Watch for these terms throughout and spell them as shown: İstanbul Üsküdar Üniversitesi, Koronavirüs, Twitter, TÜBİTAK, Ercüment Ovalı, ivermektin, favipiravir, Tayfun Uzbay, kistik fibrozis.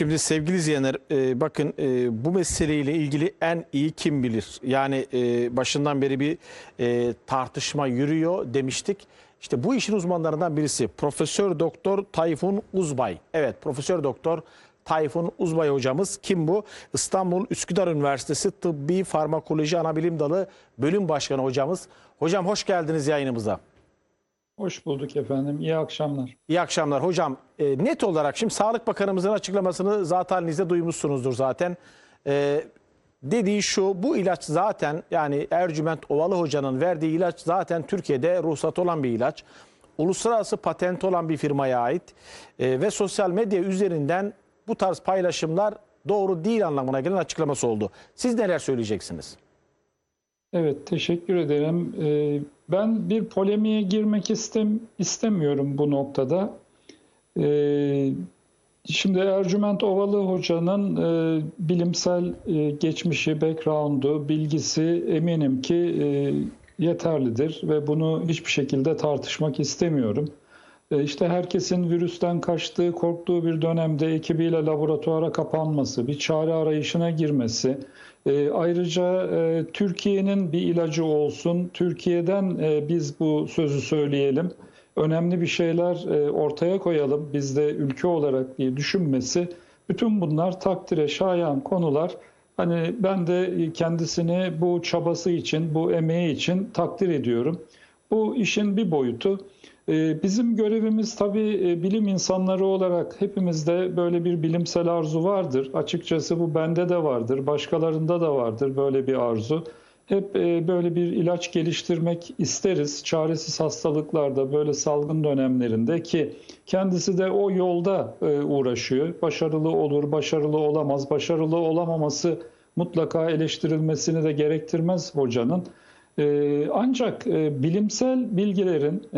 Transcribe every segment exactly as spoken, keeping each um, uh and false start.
Şimdi sevgili izleyenler, e, bakın e, bu meseleyle ilgili en iyi kim bilir? Yani e, başından beri bir e, tartışma yürüyor demiştik. İşte bu işin uzmanlarından birisi Profesör Doktor Tayfun Uzbay. Evet, Profesör Doktor Tayfun Uzbay hocamız. Kim bu? İstanbul Üsküdar Üniversitesi Tıbbi Farmakoloji Anabilim Dalı Bölüm Başkanı hocamız. Hocam hoş geldiniz yayınımıza. Hoş bulduk efendim. İyi akşamlar. İyi akşamlar hocam. E, net olarak şimdi Sağlık Bakanımızın açıklamasını zaten izle duymuşsunuzdur zaten. E, dediği şu, bu ilaç zaten, yani Ercüment Ovalı hocanın verdiği ilaç zaten Türkiye'de ruhsat olan bir ilaç. Uluslararası patent olan bir firmaya ait e, ve sosyal medya üzerinden bu tarz paylaşımlar doğru değil anlamına gelen açıklaması oldu. Siz neler söyleyeceksiniz? Evet, teşekkür ederim. Ee, ben bir polemiğe girmek istem istemiyorum bu noktada. Ee, şimdi Ercüment Ovalı hocanın e, bilimsel e, geçmişi, background'u, bilgisi eminim ki e, yeterlidir ve bunu hiçbir şekilde tartışmak istemiyorum. E, işte herkesin virüsten kaçtığı, korktuğu bir dönemde ekibiyle laboratuvara kapanması, bir çare arayışına girmesi... E, ayrıca e, Türkiye'nin bir ilacı olsun, Türkiye'den e, biz bu sözü söyleyelim, önemli bir şeyler e, ortaya koyalım, biz de ülke olarak diye düşünmesi, bütün bunlar takdire şayan konular. Hani ben de kendisini bu çabası için, bu emeği için takdir ediyorum. Bu işin bir boyutu. E, bizim görevimiz tabii e, bilim insanları olarak hepimizde böyle bir bilimsel arzu vardır. Açıkçası bu bende de vardır, başkalarında da vardır böyle bir arzu. Hep e, böyle bir ilaç geliştirmek isteriz. Çaresiz hastalıklarda, böyle salgın dönemlerinde ki kendisi de o yolda e, uğraşıyor. Başarılı olur, başarılı olamaz, başarılı olamaması mutlaka eleştirilmesini de gerektirmez hocanın. Ancak bilimsel bilgilerin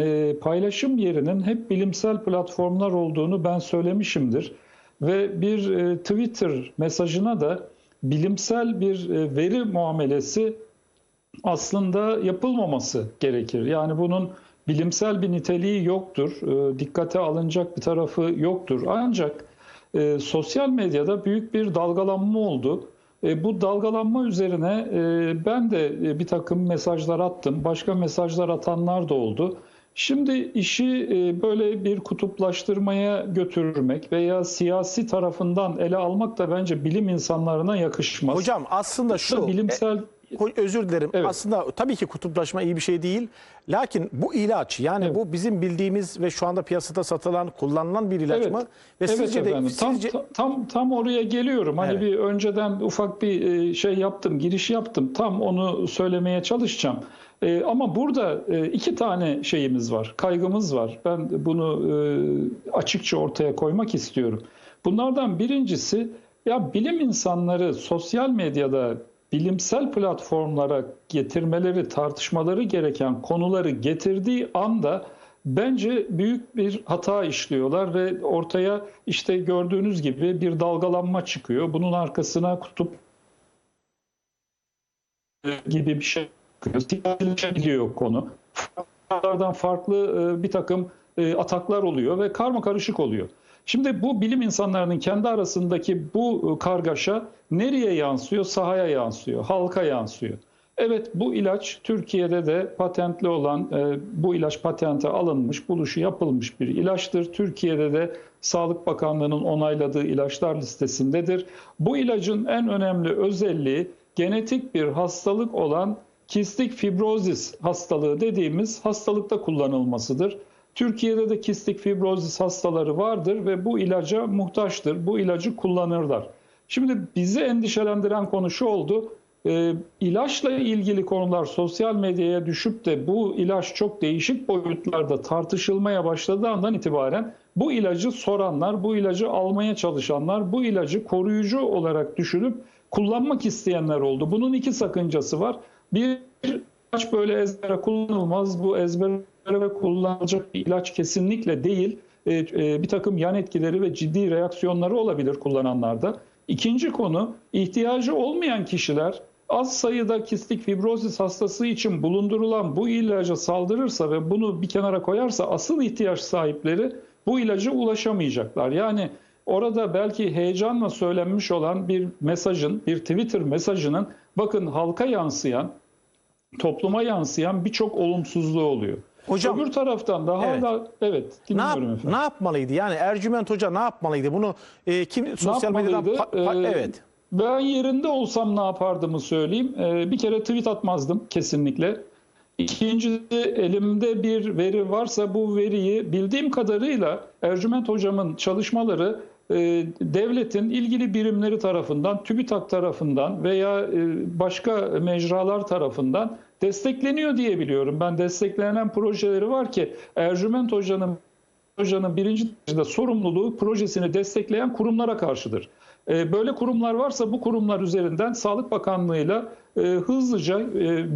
paylaşım yerinin hep bilimsel platformlar olduğunu ben söylemişimdir. Ve bir Twitter mesajına da bilimsel bir veri muamelesi aslında yapılmaması gerekir. Yani bunun bilimsel bir niteliği yoktur, dikkate alınacak bir tarafı yoktur. Ancak sosyal medyada büyük bir dalgalanma oldu. Bu dalgalanma üzerine ben de bir takım mesajlar attım. Başka mesajlar atanlar da oldu. Şimdi işi böyle bir kutuplaştırmaya götürmek veya siyasi tarafından ele almak da bence bilim insanlarına yakışmaz. Hocam aslında şu... Bilimsel... Özür dilerim. Evet. Aslında tabii ki kutuplaşma iyi bir şey değil. Lakin bu ilaç, yani evet, bu bizim bildiğimiz ve şu anda piyasada satılan, kullanılan bir ilaç, evet, mı? Ve evet, sizce efendim. De sizce... Tam, tam tam oraya geliyorum. Hani evet, bir önceden ufak bir şey yaptım, giriş yaptım. Tam onu söylemeye çalışacağım. Ee, ama burada iki tane şeyimiz var, kaygımız var. Ben bunu açıkça ortaya koymak istiyorum. Bunlardan birincisi, ya bilim insanları sosyal medyada bilimsel platformlara getirmeleri, tartışmaları gereken konuları getirdiği anda bence büyük bir hata işliyorlar ve ortaya işte gördüğünüz gibi bir dalgalanma çıkıyor. Bunun arkasına kutup gibi bir şey çıkıyor konu. Farklılardan farklı bir takım ataklar oluyor ve karmakarışık oluyor. Şimdi bu bilim insanlarının kendi arasındaki bu kargaşa nereye yansıyor? Sahaya yansıyor, halka yansıyor. Evet, bu ilaç Türkiye'de de patentli olan, bu ilaç patente alınmış, buluşu yapılmış bir ilaçtır. Türkiye'de de Sağlık Bakanlığı'nın onayladığı ilaçlar listesindedir. Bu ilacın en önemli özelliği genetik bir hastalık olan kistik fibrozis hastalığı dediğimiz hastalıkta kullanılmasıdır. Türkiye'de de kistik fibrozis hastaları vardır ve bu ilaca muhtaçtır. Bu ilacı kullanırlar. Şimdi bizi endişelendiren konu şu oldu. E, ilaçla ilgili konular sosyal medyaya düşüp de bu ilaç çok değişik boyutlarda tartışılmaya başladığı andan itibaren bu ilacı soranlar, bu ilacı almaya çalışanlar, bu ilacı koruyucu olarak düşünüp kullanmak isteyenler oldu. Bunun iki sakıncası var. Bir, ilaç böyle ezbere kullanılmaz, bu ezbere ve kullanılacak bir ilaç kesinlikle değil. E, e, bir takım yan etkileri ve ciddi reaksiyonları olabilir kullananlarda. İkinci konu, ihtiyacı olmayan kişiler az sayıda kistik fibrozis hastası için bulundurulan bu ilaca saldırırsa ve bunu bir kenara koyarsa asıl ihtiyaç sahipleri bu ilaca ulaşamayacaklar. Yani Orada belki heyecanla söylenmiş olan bir mesajın, bir Twitter mesajının bakın halka yansıyan, topluma yansıyan birçok olumsuzluğu oluyor. Hocam, öbür taraftan da evet. hala evet dinliyorum ne, yap, efendim. Ne yapmalıydı? Yani Ercüment Hoca ne yapmalıydı? Bunu e, kim sosyal medyadan e, evet. Ben yerinde olsam ne yapardımı söyleyeyim. E, bir kere tweet atmazdım kesinlikle. İkincisi, elimde bir veri varsa bu veriyi bildiğim kadarıyla Ercüment Hocam'ın çalışmaları e, devletin ilgili birimleri tarafından, TÜBİTAK tarafından veya e, başka mecralar tarafından destekleniyor diye biliyorum. Ben desteklenen projeleri var ki Ercüment Hoca'nın Hoca'nın birinci derecede sorumluluğu projesini destekleyen kurumlara karşıdır. Böyle kurumlar varsa bu kurumlar üzerinden Sağlık Bakanlığı'yla hızlıca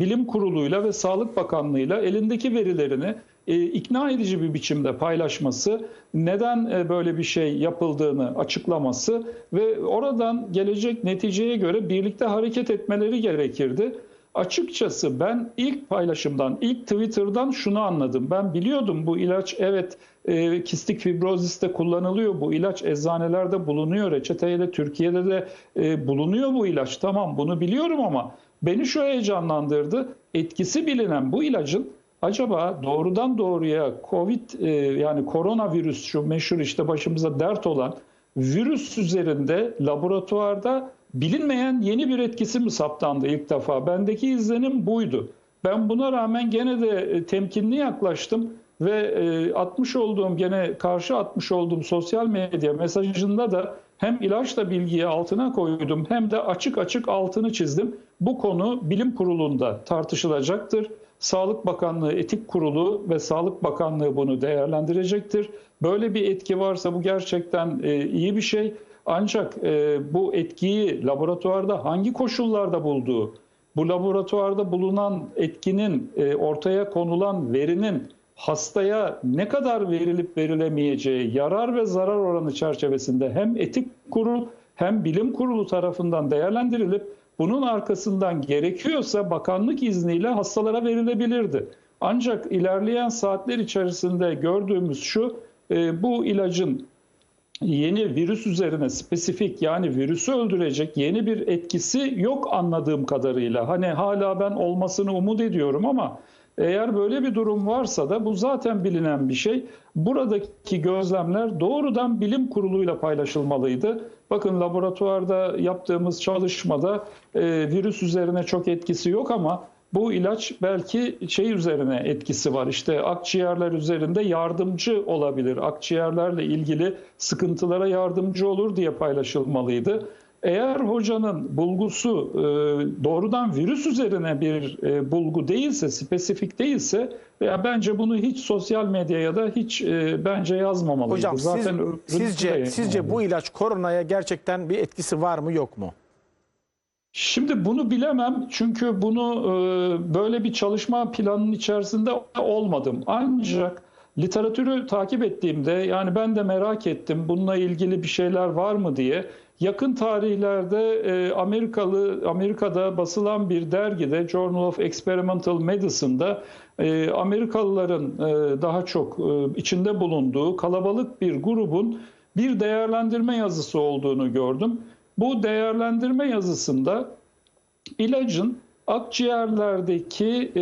Bilim Kurulu'yla ve Sağlık Bakanlığı'yla elindeki verilerini ikna edici bir biçimde paylaşması, neden böyle bir şey yapıldığını açıklaması ve oradan gelecek neticeye göre birlikte hareket etmeleri gerekirdi. Açıkçası ben ilk paylaşımdan, ilk Twitter'dan şunu anladım. Ben biliyordum bu ilaç evet e, kistik fibroziste kullanılıyor. Bu ilaç eczanelerde bulunuyor. Reçeteyle Türkiye'de de e, bulunuyor bu ilaç. Tamam bunu biliyorum ama beni şu heyecanlandırdı. Etkisi bilinen bu ilacın acaba doğrudan doğruya COVID e, yani koronavirüs şu meşhur işte başımıza dert olan virüs üzerinde laboratuvarda bilinmeyen yeni bir etkisi mi saptandı ilk defa? Bendeki izlenim buydu. Ben buna rağmen gene de temkinli yaklaştım ve atmış olduğum gene karşı atmış olduğum sosyal medya mesajında da hem ilaçla bilgiyi altına koydum hem de açık açık altını çizdim. Bu konu bilim kurulunda tartışılacaktır. Sağlık Bakanlığı Etik Kurulu ve Sağlık Bakanlığı bunu değerlendirecektir. Böyle bir etki varsa bu gerçekten iyi bir şey. Ancak e, bu etkiyi laboratuvarda hangi koşullarda bulduğu, bu laboratuvarda bulunan etkinin e, ortaya konulan verinin hastaya ne kadar verilip verilemeyeceği yarar ve zarar oranı çerçevesinde hem etik kurul hem bilim kurulu tarafından değerlendirilip bunun arkasından gerekiyorsa bakanlık izniyle hastalara verilebilirdi. Ancak ilerleyen saatler içerisinde gördüğümüz şu, e, bu ilacın yeni virüs üzerine spesifik yani virüsü öldürecek yeni bir etkisi yok anladığım kadarıyla. Hani hala ben olmasını umut ediyorum ama eğer böyle bir durum varsa da bu zaten bilinen bir şey. Buradaki gözlemler doğrudan bilim kuruluyla paylaşılmalıydı. Bakın laboratuvarda yaptığımız çalışmada e, virüs üzerine çok etkisi yok ama bu ilaç belki şey üzerine etkisi var. İşte akciğerler üzerinde yardımcı olabilir. Akciğerlerle ilgili sıkıntılara yardımcı olur diye paylaşılmalıydı. Eğer hocanın bulgusu doğrudan virüs üzerine bir bulgu değilse, spesifik değilse veya bence bunu hiç sosyal medyaya da hiç bence yazmamalıydı. Hocam zaten siz, sizce sizce bu ilaç koronaya gerçekten bir etkisi var mı yok mu? Şimdi bunu bilemem çünkü bunu böyle bir çalışma planının içerisinde olmadım. Ancak literatürü takip ettiğimde yani ben de merak ettim bununla ilgili bir şeyler var mı diye. Yakın tarihlerde Amerikalı Amerika'da basılan bir dergide Journal of Experimental Medicine'da Amerikalıların daha çok içinde bulunduğu kalabalık bir grubun bir değerlendirme yazısı olduğunu gördüm. Bu değerlendirme yazısında ilacın akciğerlerdeki e,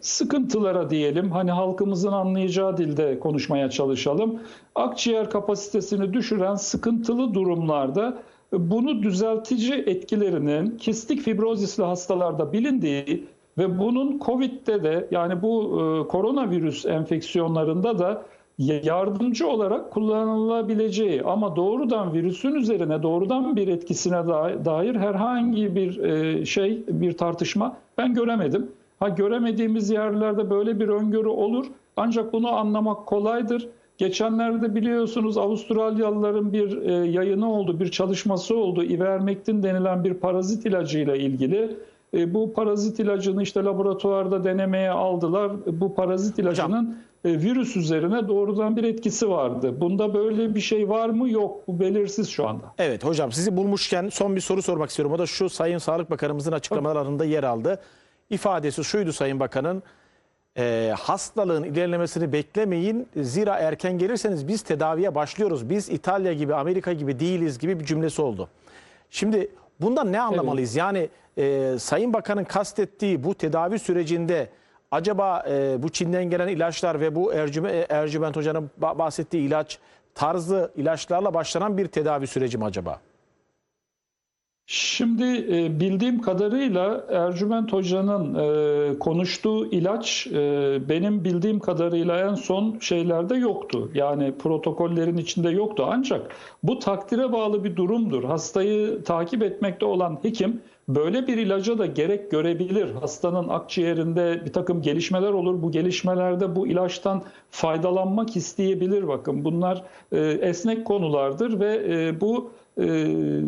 sıkıntılara diyelim, hani halkımızın anlayacağı dilde konuşmaya çalışalım. Akciğer kapasitesini düşüren sıkıntılı durumlarda bunu düzeltici etkilerinin kistik fibrozisli hastalarda bilindiği ve bunun Covid'de de yani bu e, koronavirüs enfeksiyonlarında da yardımcı olarak kullanılabileceği ama doğrudan virüsün üzerine doğrudan bir etkisine dair herhangi bir şey, bir tartışma ben göremedim. Ha göremediğimiz yerlerde böyle bir öngörü olur ancak bunu anlamak kolaydır. Geçenlerde biliyorsunuz Avustralyalıların bir yayını oldu, bir çalışması oldu. İvermektin denilen bir parazit ilacıyla ilgili. Bu parazit ilacını işte laboratuvarda denemeye aldılar. Bu parazit ilacının Hocam. virüs üzerine doğrudan bir etkisi vardı. Bunda böyle bir şey var mı? Yok. Bu belirsiz şu anda. Evet hocam sizi bulmuşken son bir soru sormak istiyorum. O da şu Sayın Sağlık Bakanımızın açıklamalarında yer aldı. İfadesi şuydu Sayın Bakan'ın. e, hastalığın ilerlemesini beklemeyin. Zira erken gelirseniz biz tedaviye başlıyoruz. Biz İtalya gibi, Amerika gibi değiliz gibi bir cümlesi oldu. Şimdi bundan ne anlamalıyız? Evet. Yani e, Sayın Bakan'ın kastettiği bu tedavi sürecinde acaba e, bu Çin'den gelen ilaçlar ve bu Ercüment, Ercüment Hoca'nın bahsettiği ilaç tarzı ilaçlarla başlanan bir tedavi süreci mi acaba? Şimdi bildiğim kadarıyla Ercüment Hoca'nın konuştuğu ilaç benim bildiğim kadarıyla en son şeylerde yoktu. Yani protokollerin içinde yoktu. Ancak bu takdire bağlı bir durumdur. Hastayı takip etmekte olan hekim böyle bir ilaca da gerek görebilir. Hastanın akciğerinde bir takım gelişmeler olur. Bu gelişmelerde bu ilaçtan faydalanmak isteyebilir. Bakın bunlar esnek konulardır ve bu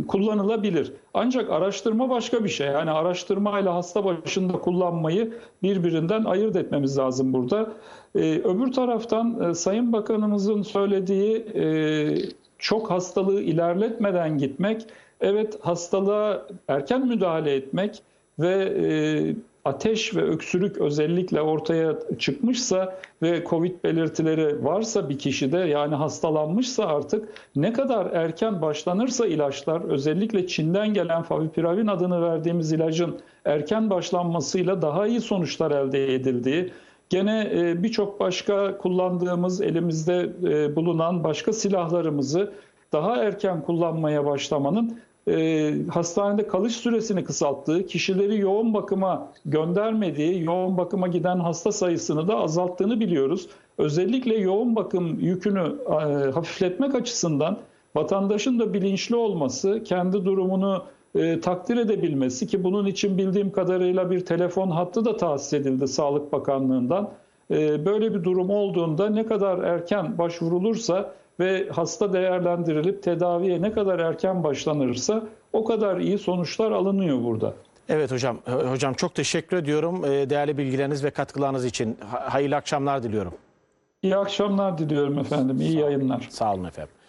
kullanılabilir. Ancak araştırma başka bir şey. Yani araştırma ile hasta başında kullanmayı birbirinden ayırt etmemiz lazım burada. Öbür taraftan Sayın Bakanımızın söylediği çok hastalığı ilerletmeden gitmek, evet hastalığa erken müdahale etmek ve ateş ve öksürük özellikle ortaya çıkmışsa ve COVID belirtileri varsa bir kişide, yani hastalanmışsa artık ne kadar erken başlanırsa ilaçlar, özellikle Çin'den gelen favipiravir adını verdiğimiz ilacın erken başlanmasıyla daha iyi sonuçlar elde edildiği, gene birçok başka kullandığımız elimizde bulunan başka silahlarımızı daha erken kullanmaya başlamanın E, hastanede kalış süresini kısalttığı, kişileri yoğun bakıma göndermediği, yoğun bakıma giden hasta sayısını da azalttığını biliyoruz. Özellikle yoğun bakım yükünü e, hafifletmek açısından vatandaşın da bilinçli olması, kendi durumunu e, takdir edebilmesi ki bunun için bildiğim kadarıyla bir telefon hattı da tahsis edildi Sağlık Bakanlığı'ndan. E, böyle bir durum olduğunda ne kadar erken başvurulursa ve hasta değerlendirilip tedaviye ne kadar erken başlanırsa o kadar iyi sonuçlar alınıyor burada. Evet hocam, hocam çok teşekkür ediyorum değerli bilgileriniz ve katkılarınız için. Hayırlı akşamlar diliyorum. İyi akşamlar diliyorum efendim. İyi yayınlar. Sağ olun efendim.